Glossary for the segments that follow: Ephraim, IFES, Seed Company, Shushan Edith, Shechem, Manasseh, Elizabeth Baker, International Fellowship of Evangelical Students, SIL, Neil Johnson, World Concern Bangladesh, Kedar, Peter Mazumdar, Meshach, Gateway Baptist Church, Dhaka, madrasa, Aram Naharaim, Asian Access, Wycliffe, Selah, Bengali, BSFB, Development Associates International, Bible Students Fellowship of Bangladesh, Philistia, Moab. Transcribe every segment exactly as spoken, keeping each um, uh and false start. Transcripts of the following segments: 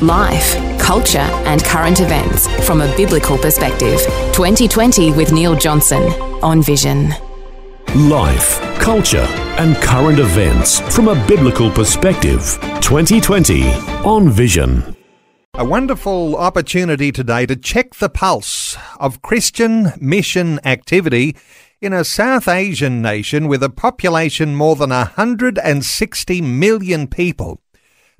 Life, culture and current events from a biblical perspective. twenty twenty with Neil Johnson on Vision. Life, culture and current events from a biblical perspective. twenty twenty on Vision. A wonderful opportunity today to check the pulse of Christian mission activity in a South Asian nation with a population more than one hundred sixty million people.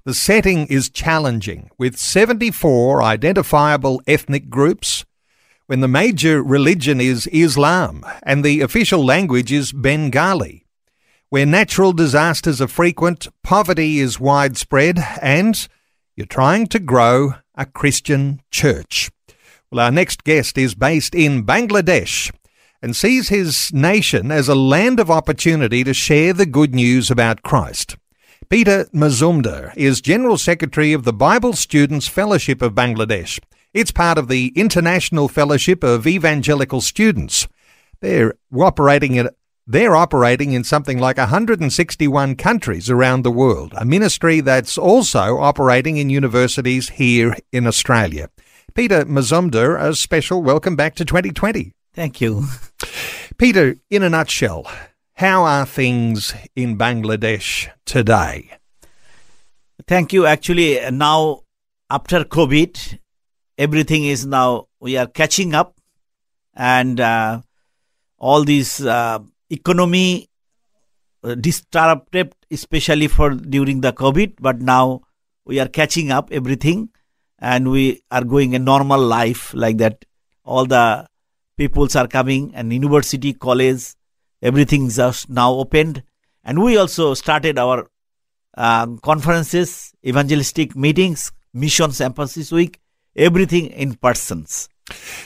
The setting is challenging, with seventy-four identifiable ethnic groups, when the major religion is Islam and the official language is Bengali, where natural disasters are frequent, poverty is widespread, and you're trying to grow a Christian church. Well, our next guest is based in Bangladesh and sees his nation as a land of opportunity to share the good news about Christ. Peter Mazumdar is General Secretary of the Bible Students Fellowship of Bangladesh. It's part of the International Fellowship of Evangelical Students. They're operating in, they're operating in something like one hundred sixty-one countries around the world, a ministry that's also operating in universities here in Australia. Peter Mazumdar, a special welcome back to twenty twenty. Thank you. Peter, in a nutshell, how are things in Bangladesh today? Thank you. Actually, now after COVID, everything is now, we are catching up, and uh, all these uh, economy disrupted, especially for during the COVID, but now we are catching up everything and we are going a normal life like that. All the peoples are coming and university, college, everything just now opened, and we also started our um, conferences, evangelistic meetings, missions emphasis week, everything in persons.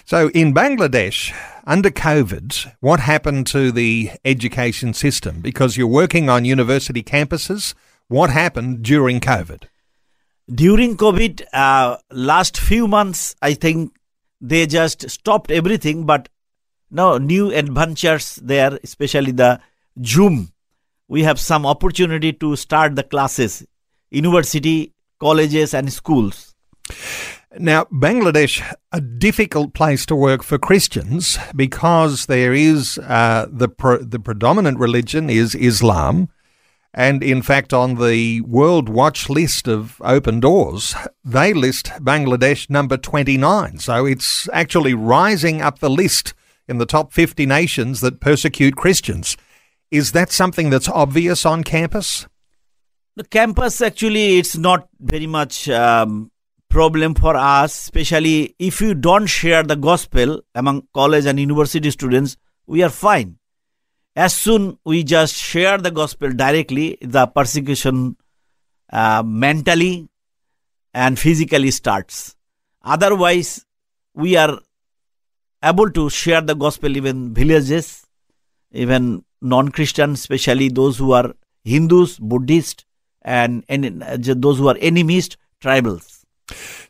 So in Bangladesh, under COVID, what happened to the education system? Because you're working on university campuses. What happened during COVID? During COVID, uh, last few months, I think they just stopped everything, but now, new adventures there, especially the Zoom. We have some opportunity to start the classes, university, colleges and schools. Now, Bangladesh, a difficult place to work for Christians because there is uh, the, pre- the predominant religion is Islam. And in fact, on the World Watch list of Open Doors, they list Bangladesh number twenty-nine. So it's actually rising up the list in the top fifty nations that persecute Christians. Is that something that's obvious on campus? The campus, actually, it's not very much um, problem for us, especially if you don't share the gospel among college and university students, we are fine. As soon we just share the gospel directly, the persecution uh, mentally and physically starts. Otherwise, we are able to share the gospel even villages, even non-Christians, especially those who are Hindus, Buddhists, and, and those who are animist, tribals.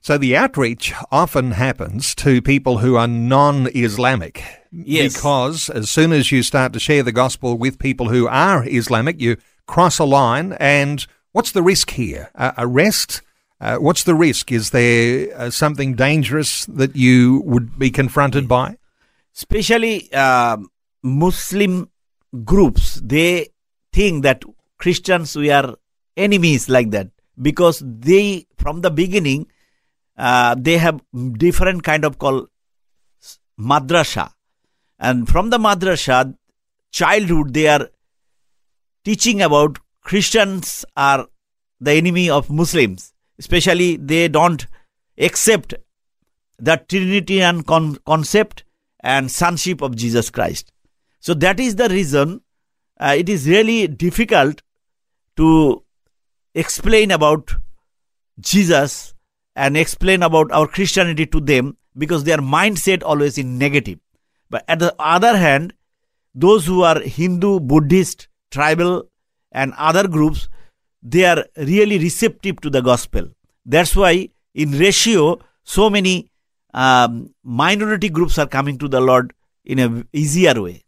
So the outreach often happens to people who are non-Islamic. Yes. Because as soon as you start to share the gospel with people who are Islamic, you cross a line, and what's the risk here? Uh, arrest? Uh, what's the risk? Is there uh, something dangerous that you would be confronted by? Especially uh, Muslim groups, they think that Christians, we are enemies like that, because they, from the beginning, uh, they have different kind of call madrasa. And from the madrasa, childhood, they are teaching about Christians are the enemy of Muslims. Especially, they don't accept the Trinitarian con- concept and sonship of Jesus Christ. So that is the reason uh, it is really difficult to explain about Jesus and explain about our Christianity to them because their mindset always is negative. But at the other hand, those who are Hindu, Buddhist, tribal and other groups, they are really receptive to the gospel. That's why in ratio, so many um, minority groups are coming to the Lord in an easier way.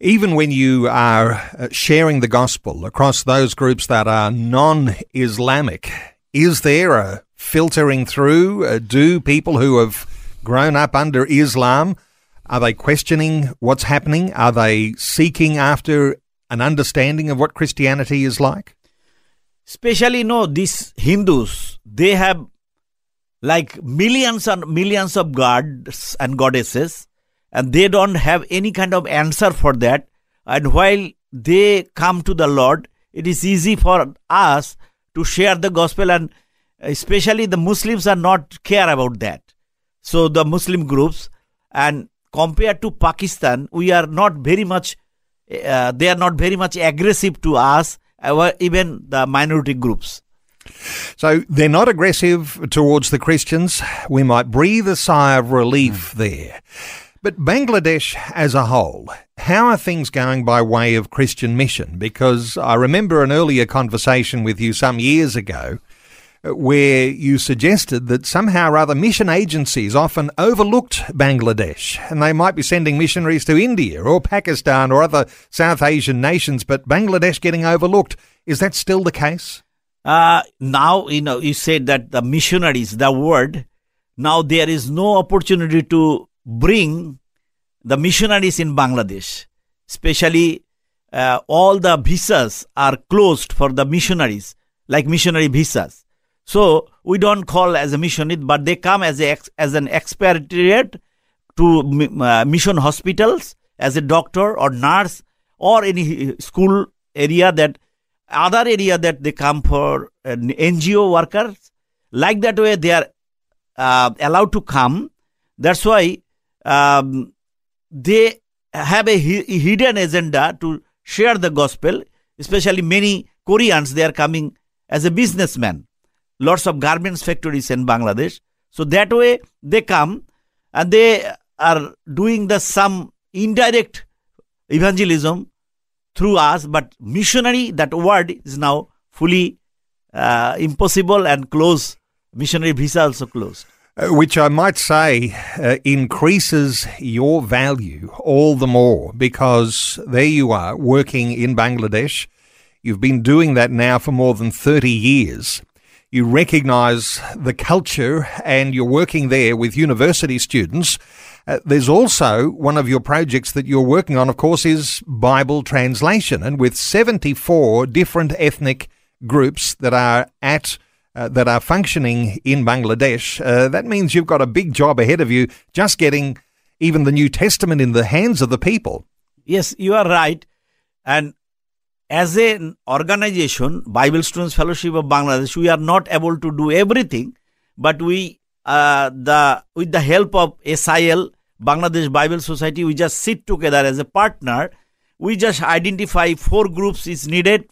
Even when you are sharing the gospel across those groups that are non-Islamic, is there a filtering through? Do people who have grown up under Islam, are they questioning what's happening? Are they seeking after an understanding of what Christianity is like? Especially, you know, these Hindus, they have like millions and millions of gods and goddesses, and they don't have any kind of answer for that. And while they come to the Lord, it is easy for us to share the gospel, and especially the Muslims are not care about that. So the Muslim groups, and compared to Pakistan, we are not very much, uh, they are not very much aggressive to us, even the minority groups. So they're not aggressive towards the Christians. We might breathe a sigh of relief mm. there. But Bangladesh as a whole, how are things going by way of Christian mission? Because I remember an earlier conversation with you some years ago where you suggested that somehow or other mission agencies often overlooked Bangladesh, and they might be sending missionaries to India or Pakistan or other South Asian nations, but Bangladesh getting overlooked. Is that still the case? Uh, now, you know, you said that the missionaries, the word, now there is no opportunity to bring the missionaries in Bangladesh, especially uh, all the visas are closed for the missionaries, like missionary visas. So we don't call as a missionary, but they come as a, as an expatriate to uh, mission hospitals as a doctor or nurse or any school area, that other area that they come for uh, N G O workers. Like that way they are uh, allowed to come. That's why um, they have a hi- hidden agenda to share the gospel, especially many Koreans, they are coming as a businessman. Lots of garments factories in Bangladesh. So that way they come and they are doing the some indirect evangelism through us. But missionary, that word is now fully uh, impossible and closed. Missionary visa also closed. Uh, which I might say uh, increases your value all the more, because there you are working in Bangladesh. You've been doing that now for more than thirty years. You recognise the culture and you're working there with university students. Uh, there's also one of your projects that you're working on, of course, is Bible translation, and with seventy-four different ethnic groups that are at uh, that are functioning in Bangladesh. Uh, that means you've got a big job ahead of you, just getting even the New Testament in the hands of the people. Yes, you are right. And as an organization, Bible Students Fellowship of Bangladesh, we are not able to do everything, but we, uh, the with the help of S I L, Bangladesh Bible Society, we just sit together as a partner. We just identify four groups is needed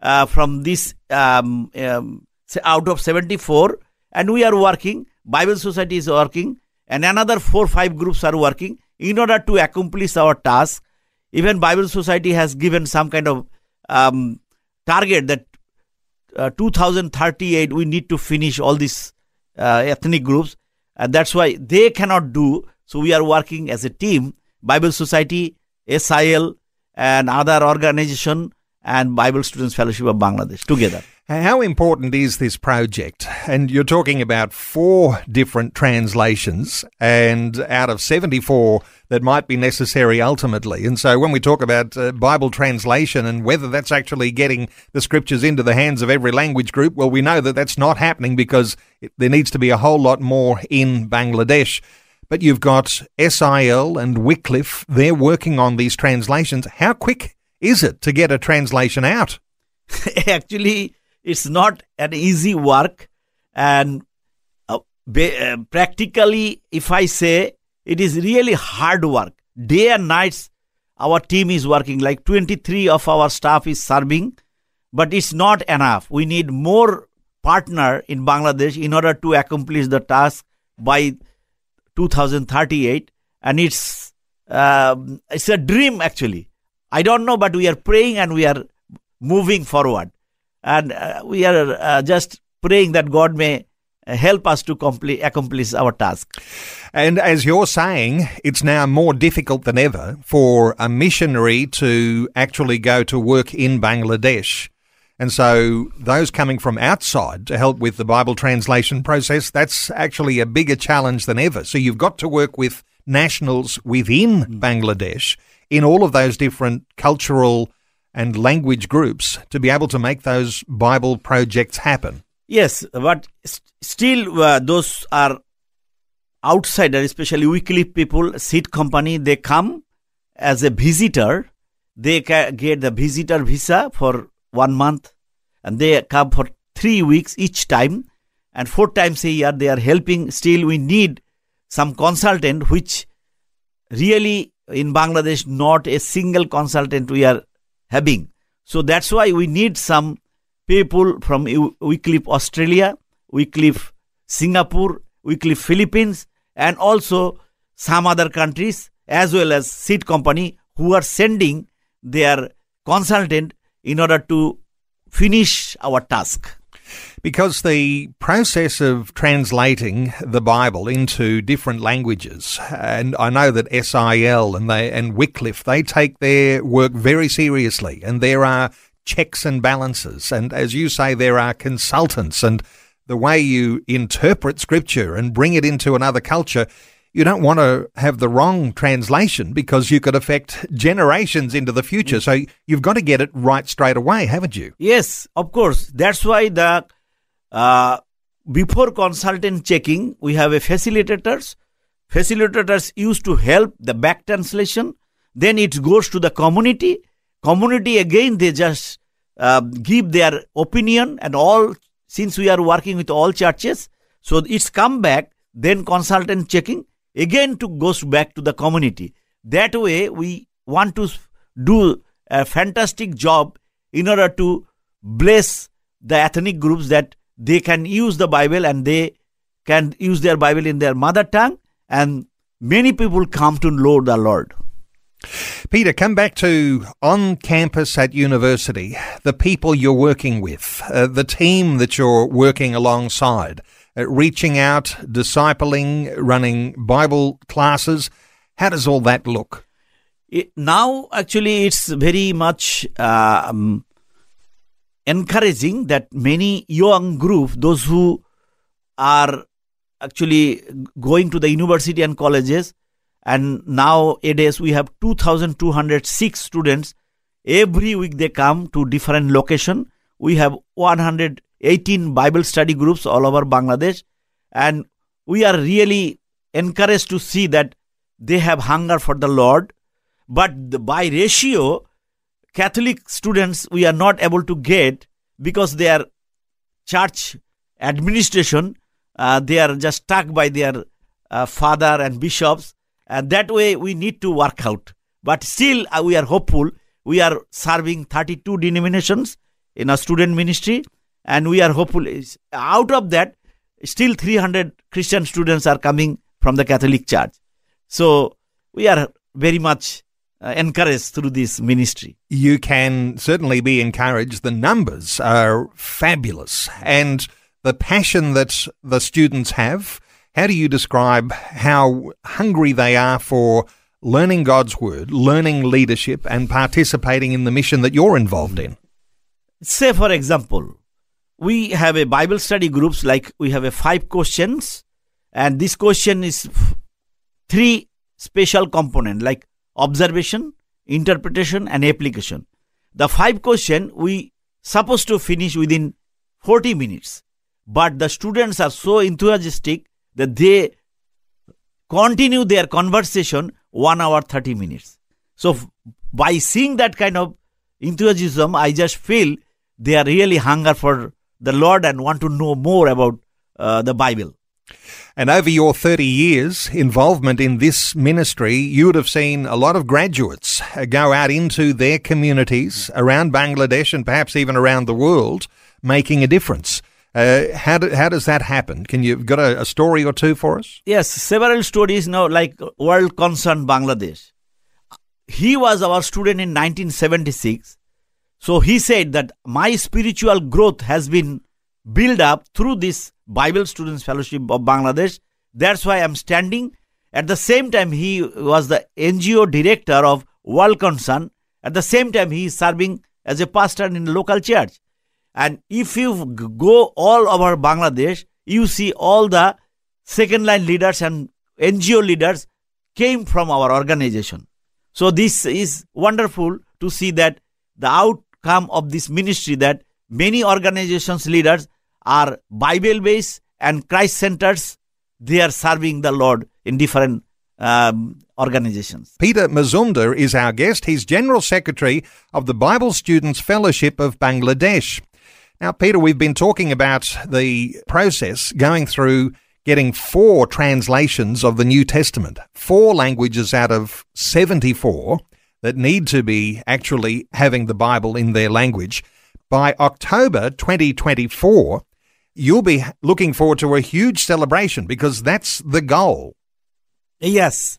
uh, from this um, um, out of seventy-four, and we are working. Bible Society is working, and another four five groups are working in order to accomplish our task. Even Bible Society has given some kind of Um, target that uh, two thousand thirty-eight we need to finish all these uh, ethnic groups, and that's why they cannot do. So we are working as a team, Bible Society, S I L and other organization and Bible Students Fellowship of Bangladesh together. How important is this project? And you're talking about four different translations and out of seventy-four that might be necessary ultimately. And so when we talk about uh, Bible translation and whether that's actually getting the scriptures into the hands of every language group, well, we know that that's not happening because it, there needs to be a whole lot more in Bangladesh. But you've got S I L and Wycliffe, they're working on these translations. How quick is it to get a translation out? Actually, it's not an easy work, and uh, be, uh, practically, if I say, it is really hard work. Day and nights, our team is working, like twenty-three of our staff is serving, but it's not enough. We need more partner in Bangladesh in order to accomplish the task by two thousand thirty-eight. And it's uh, it's a dream, actually. I don't know, but we are praying and we are moving forward. And uh, we are uh, just praying that God may help us to complete, accomplish our task. And as you're saying, it's now more difficult than ever for a missionary to actually go to work in Bangladesh. And so those coming from outside to help with the Bible translation process, that's actually a bigger challenge than ever. So you've got to work with nationals within mm. Bangladesh in all of those different cultural and language groups to be able to make those Bible projects happen. Yes, but st- still uh, those are outsiders, especially Wycliffe people, Seed Company. They come as a visitor. They ca- get the visitor visa for one month and they come for three weeks each time, and four times a year they are helping. Still, we need some consultant, which really in Bangladesh, not a single consultant we are having. So that's why we need some people from Wycliffe Australia, Wycliffe Singapore, Wycliffe Philippines, and also some other countries, as well as Seed Company, who are sending their consultant in order to finish our task. Because the process of translating the Bible into different languages, and I know that S I L and they and Wycliffe, they take their work very seriously, and there are checks and balances, and as you say, there are consultants, and the way you interpret scripture and bring it into another culture, you don't want to have the wrong translation because you could affect generations into the future. So you've got to get it right straight away, haven't you? Yes, of course. That's why the uh, before consultant checking, we have a facilitators. Facilitators used to help the back translation. Then it goes to the community. Community, again, they just uh, give their opinion, and all, since we are working with all churches, so it's come back, then consultant checking, again to goes back to the community. That way, we want to do a fantastic job in order to bless the ethnic groups that they can use the Bible and they can use their Bible in their mother tongue, and many people come to know the Lord. Peter, come back to on campus at university, the people you're working with, uh, the team that you're working alongside, uh, reaching out, discipling, running Bible classes. How does all that look? It, now, actually, it's very much uh, um, encouraging that many young group, those who are actually going to the university and colleges, and nowadays, we have two thousand two hundred six students. Every week, they come to different location. We have one hundred eighteen Bible study groups all over Bangladesh. And we are really encouraged to see that they have hunger for the Lord. But the, by ratio, Catholic students, we are not able to get because their church administration, uh, they are just stuck by their uh, father and bishops. And that way we need to work out. But still uh, we are hopeful. We are serving thirty-two denominations in a student ministry. And we are hopeful. Out of that, still three hundred Christian students are coming from the Catholic Church. So we are very much uh, encouraged through this ministry. You can certainly be encouraged. The numbers are fabulous. And the passion that the students have, how do you describe how hungry they are for learning God's word, learning leadership, and participating in the mission that you're involved in? Say, for example, we have a Bible study groups, like we have a five questions, and this question is three special components, like observation, interpretation, and application. The five question we supposed to finish within forty minutes, but the students are so enthusiastic that they continue their conversation one hour, thirty minutes. So f- by seeing that kind of enthusiasm, I just feel they are really hunger for the Lord and want to know more about uh, the Bible. And over your thirty years involvement in this ministry, you would have seen a lot of graduates go out into their communities around Bangladesh and perhaps even around the world, making a difference. Uh, how, do, how does that happen? Can you got a, a story or two for us? Yes, several stories now, like World Concern Bangladesh. He was our student in nineteen seventy-six. So he said that my spiritual growth has been built up through this Bible Students Fellowship of Bangladesh. That's why I'm standing. At the same time, he was the N G O director of World Concern. At the same time, he is serving as a pastor in a local church. And if you go all over Bangladesh, you see all the second-line leaders and N G O leaders came from our organization. So this is wonderful to see that the outcome of this ministry, that many organizations' leaders are Bible-based and Christ-centers. They are serving the Lord in different Um, organizations. Peter Mazumdar is our guest. He's General Secretary of the Bible Students Fellowship of Bangladesh. Now, Peter, we've been talking about the process going through getting four translations of the New Testament, four languages out of seventy-four that need to be actually having the Bible in their language. By October twenty twenty-four, you'll be looking forward to a huge celebration because that's the goal. Yes,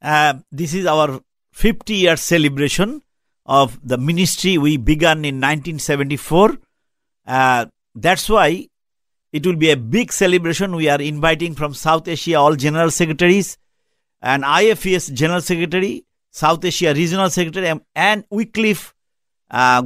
uh, this is our fifty-year celebration of the ministry we began in nineteen seventy-four. Uh, that's why it will be a big celebration. We are inviting from South Asia all General Secretaries and I F E S General Secretary, South Asia Regional Secretary, and, and Wycliffe uh,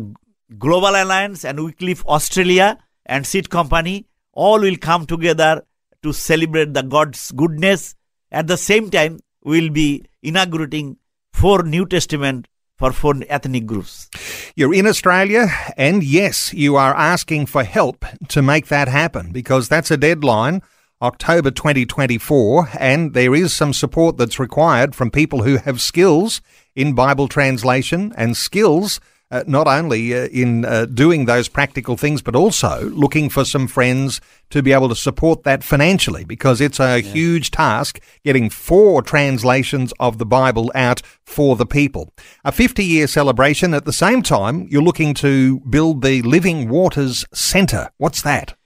Global Alliance and Wycliffe Australia and Seed Company. All will come together to celebrate the God's goodness. At the same time, we'll be inaugurating four New Testament for four ethnic groups. You're in Australia, and yes, you are asking for help to make that happen because that's a deadline, October twenty twenty-four, and there is some support that's required from people who have skills in Bible translation and skills uh, not only uh, in uh, doing those practical things, but also looking for some friends to be able to support that financially, because it's a yeah. huge task getting four translations of the Bible out for the people. A fifty-year celebration. At the same time, you're looking to build the Living Waters Centre. What's that?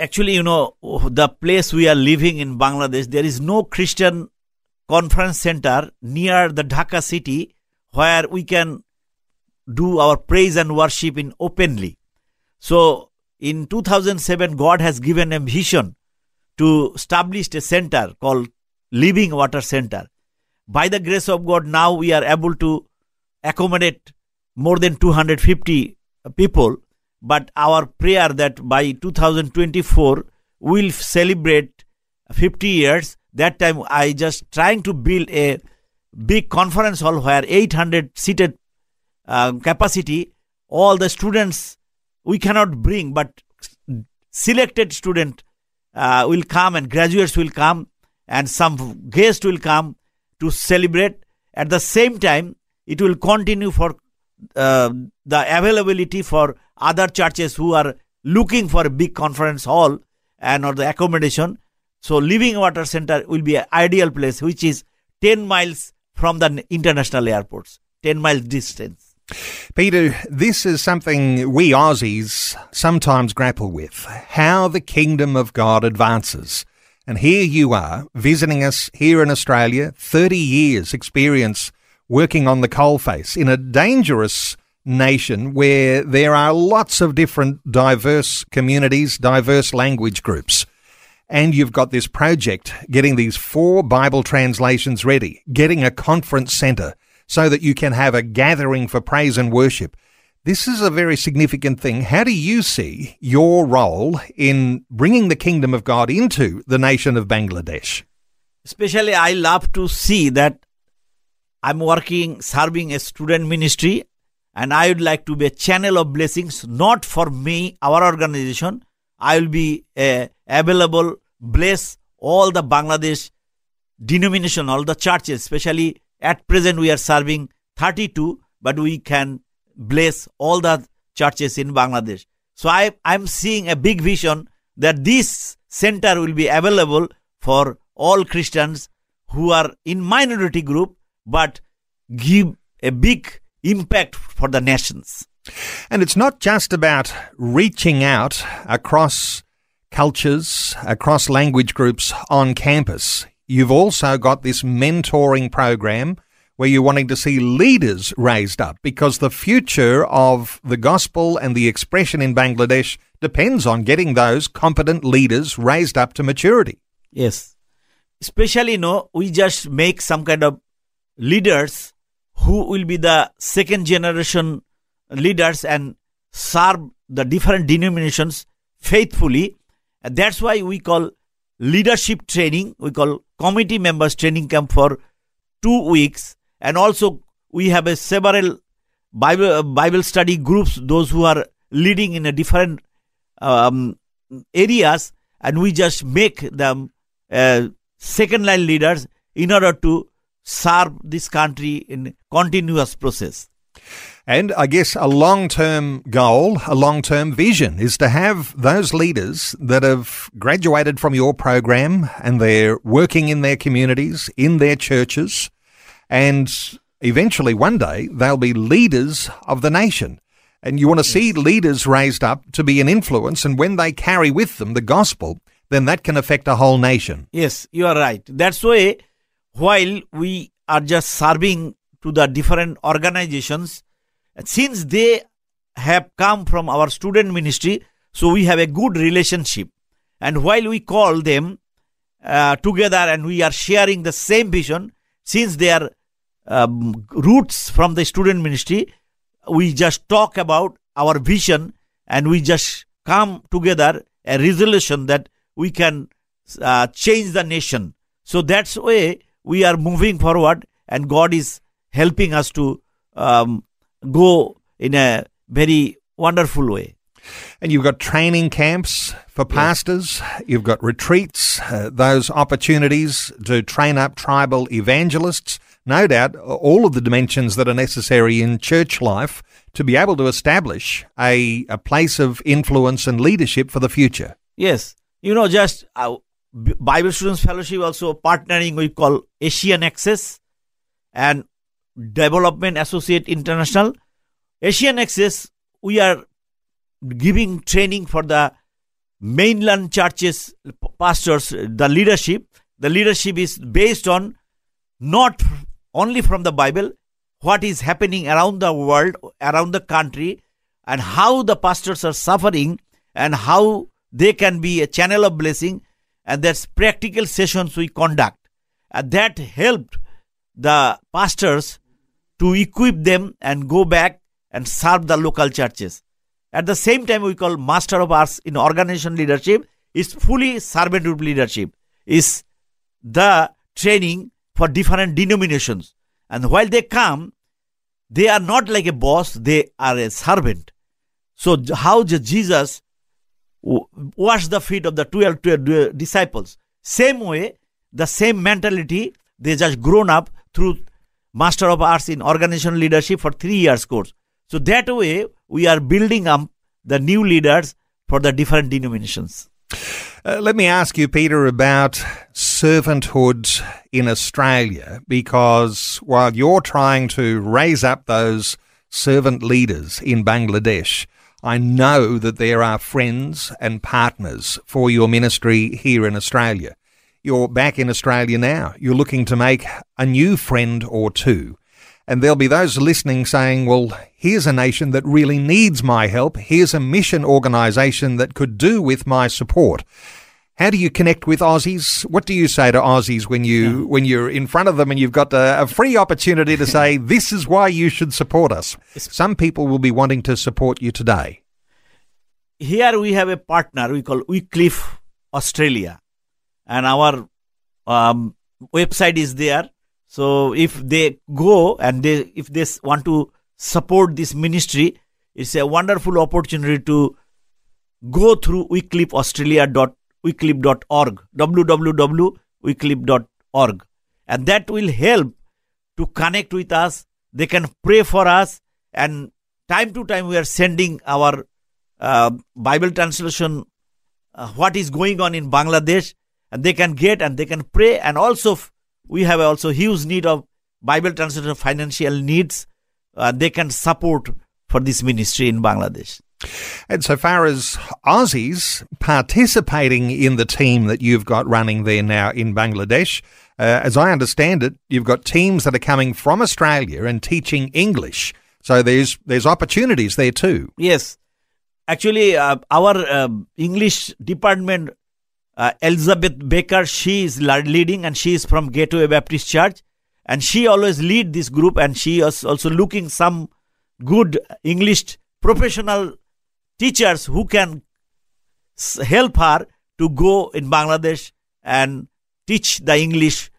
Actually, you know, the place we are living in Bangladesh, there is no Christian conference centre near the Dhaka city where we can do our praise and worship in openly. So in two thousand seven, God has given a vision to establish a center called Living Water Center. By the grace of God, now we are able to accommodate more than two hundred fifty people. But our prayer that by two thousand twenty-four, we'll celebrate fifty years. That time I just trying to build a big conference hall where eight hundred seated Uh, capacity, all the students we cannot bring, but selected student uh, will come and graduates will come and some guests will come to celebrate. At the same time, it will continue for uh, the availability for other churches who are looking for a big conference hall and or the accommodation. So Living Water Center will be an ideal place, which is ten miles from the international airports, ten miles distance. Peter, this is something we Aussies sometimes grapple with, how the kingdom of God advances. And here you are visiting us here in Australia, thirty years experience working on the coalface in a dangerous nation where there are lots of different diverse communities, diverse language groups. And you've got this project, getting these four Bible translations ready, getting a conference centre so that you can have a gathering for praise and worship. This is a very significant thing. How do you see your role in bringing the kingdom of God into the nation of Bangladesh? Especially, I love to see that I'm working, serving a student ministry, and I would like to be a channel of blessings, not for me, our organization. I will be uh, available, bless all the Bangladesh denomination, all the churches, especially. At present, we are serving thirty-two, but we can bless all the churches in Bangladesh. So I, I'm seeing a big vision that this center will be available for all Christians who are in minority group, but give a big impact for the nations. And it's not just about reaching out across cultures, across language groups on campus. You've also got this mentoring program where you're wanting to see leaders raised up, because the future of the gospel and the expression in Bangladesh depends on getting those competent leaders raised up to maturity. Yes. Especially, you know, we just make some kind of leaders who will be the second generation leaders and serve the different denominations faithfully. And that's why we call leadership training, we call committee members training camp for two weeks. And also we have a several Bible, Bible study groups, those who are leading in a different um, areas, and we just make them uh, second line leaders in order to serve this country in a continuous process. And I guess a long-term goal, a long-term vision is to have those leaders that have graduated from your program and they're working in their communities, in their churches, and eventually one day they'll be leaders of the nation. And you want to see leaders raised up to be an influence, and when they carry with them the gospel, then that can affect a whole nation. Yes, you are right. That's why while we are just serving to the different organizations, since they have come from our student ministry, so we have a good relationship. And while we call them uh, together and we are sharing the same vision, since they are um, roots from the student ministry, we just talk about our vision and we just come together a resolution that we can uh, change the nation. So that's way we are moving forward, and God is helping us to um, go in a very wonderful way. And you've got training camps for pastors, yes. You've got retreats, uh, those opportunities to train up tribal evangelists, no doubt all of the dimensions that are necessary in church life to be able to establish a, a place of influence and leadership for the future. Yes, you know, just uh, Bible Students Fellowship also partnering, we call Asian Access and Development Associates International. Asian Access, we are giving training for the mainland churches, pastors, the leadership. The leadership is based on not only from the Bible, what is happening around the world, around the country, and how the pastors are suffering and how they can be a channel of blessing. And that's practical sessions we conduct. And that helped the pastors to equip them and go back and serve the local churches. At the same time, we call Master of Arts in Organization Leadership is fully servanthood leadership, is the training for different denominations. And while they come, they are not like a boss, they are a servant. So how Jesus washed the feet of the twelve disciples, same way, the same mentality, they just grown up through Master of Arts in Organizational Leadership for three years course. So that way, we are building up the new leaders for the different denominations. Uh, let me ask you, Peter, about servanthood in Australia, because while you're trying to raise up those servant leaders in Bangladesh, I know that there are friends and partners for your ministry here in Australia. You're back in Australia now. You're looking to make a new friend or two. And there'll be those listening saying, well, here's a nation that really needs my help. Here's a mission organisation that could do with my support. How do you connect with Aussies? What do you say to Aussies when, you, yeah. when you're in front of them and you've got a, a free opportunity to say, this is why you should support us? Some people will be wanting to support you today. Here we have a partner we call Wycliffe Australia. And our um, website is there. So if they go and they if they want to support this ministry, it's a wonderful opportunity to go through wycliffe australia dot wycliffe dot org, w w w dot wycliffe dot org. And that will help to connect with us. They can pray for us. And time to time we are sending our uh, Bible translation, uh, what is going on in Bangladesh. And they can get and they can pray. And also we have also huge need of Bible translation financial needs. Uh, they can support for this ministry in Bangladesh. And so far as Aussies participating in the team that you've got running there now in Bangladesh, uh, as I understand it, you've got teams that are coming from Australia and teaching English. So there's there's opportunities there too. Yes. Actually, uh, our uh, English department, uh, Elizabeth Baker, she is leading, and she is from Gateway Baptist Church. And she always lead this group, and she is also looking some good English professional teachers who can help her to go in Bangladesh and teach the English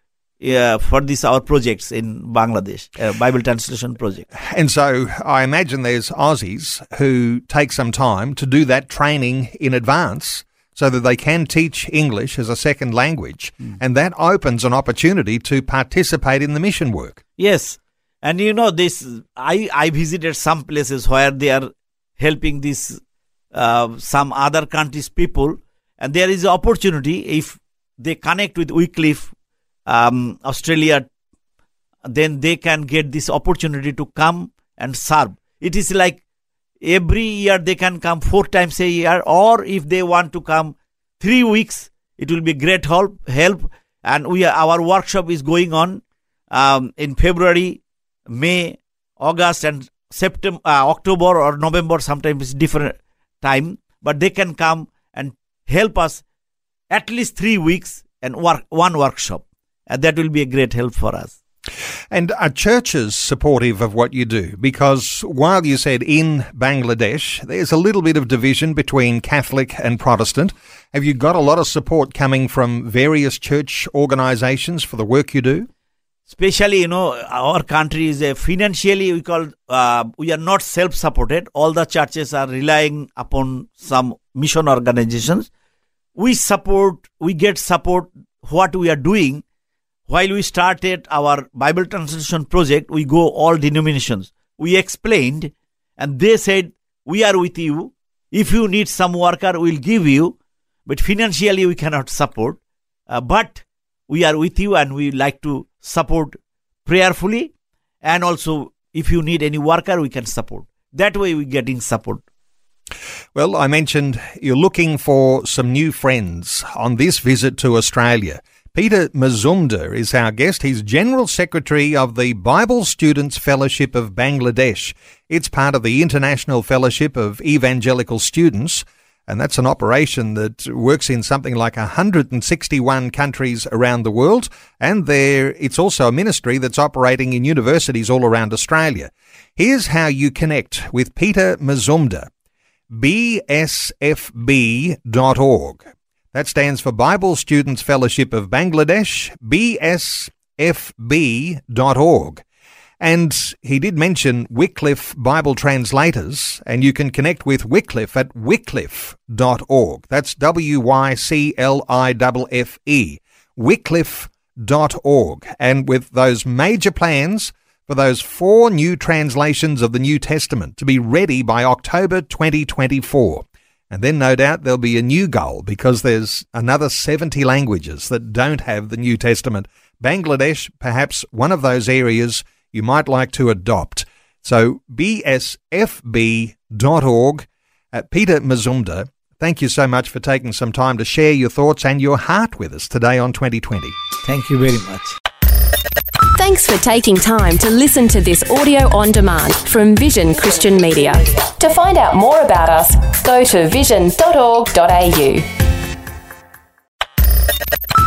uh, for these our projects in Bangladesh, uh, Bible translation project. And so I imagine there's Aussies who take some time to do that training in advance so that they can teach English as a second language, mm. and that opens an opportunity to participate in the mission work. Yes, and you know this, I, I visited some places where they are helping these uh, some other countries' people, and there is opportunity if they connect with Wycliffe, um, Australia, then they can get this opportunity to come and serve. It is like every year they can come four times a year, or if they want to come three weeks, it will be great help. Help, and we are, our workshop is going on um, in February, May, August, and September, uh, October or November, sometimes it's different time, but they can come and help us at least three weeks and work one workshop. And that will be a great help for us. And are churches supportive of what you do? Because while you said in Bangladesh, there's a little bit of division between Catholic and Protestant. Have you got a lot of support coming from various church organizations for the work you do? Especially, you know, our country is a financially, we call, uh, we are not self-supported. All the churches are relying upon some mission organizations. We support, we get support what we are doing. While we started our Bible translation project, we go all denominations. We explained, and they said, we are with you. If you need some worker, we'll give you. But financially, we cannot support. Uh, but we are with you, and we like to support prayerfully, and also if you need any worker, we can support. That way we're getting support. Well, I mentioned you're looking for some new friends on this visit to Australia. Peter Mazumdar is our guest. He's General Secretary of the Bible Students Fellowship of Bangladesh. It's part of the International Fellowship of Evangelical Students, and that's an operation that works in something like one hundred sixty-one countries around the world. And there, it's also a ministry that's operating in universities all around Australia. Here's how you connect with Peter Mazumdar. B S F B dot org. That stands for Bible Students Fellowship of Bangladesh, B S F B dot org. And he did mention Wycliffe Bible Translators, and you can connect with Wycliffe at wycliffe dot org. That's W Y C L I F F E, wycliffe dot org. And with those major plans for those four new translations of the New Testament to be ready by October twenty twenty-four. And then no doubt there'll be a new goal, because there's another seventy languages that don't have the New Testament. Bangladesh, perhaps one of those areas you might like to adopt. So B S F B dot org. Uh, Peter Mazumdar, thank you so much for taking some time to share your thoughts and your heart with us today on twenty twenty. Thank you very much. Thanks for taking time to listen to this audio on demand from Vision Christian Media. To find out more about us, go to vision dot org dot a u.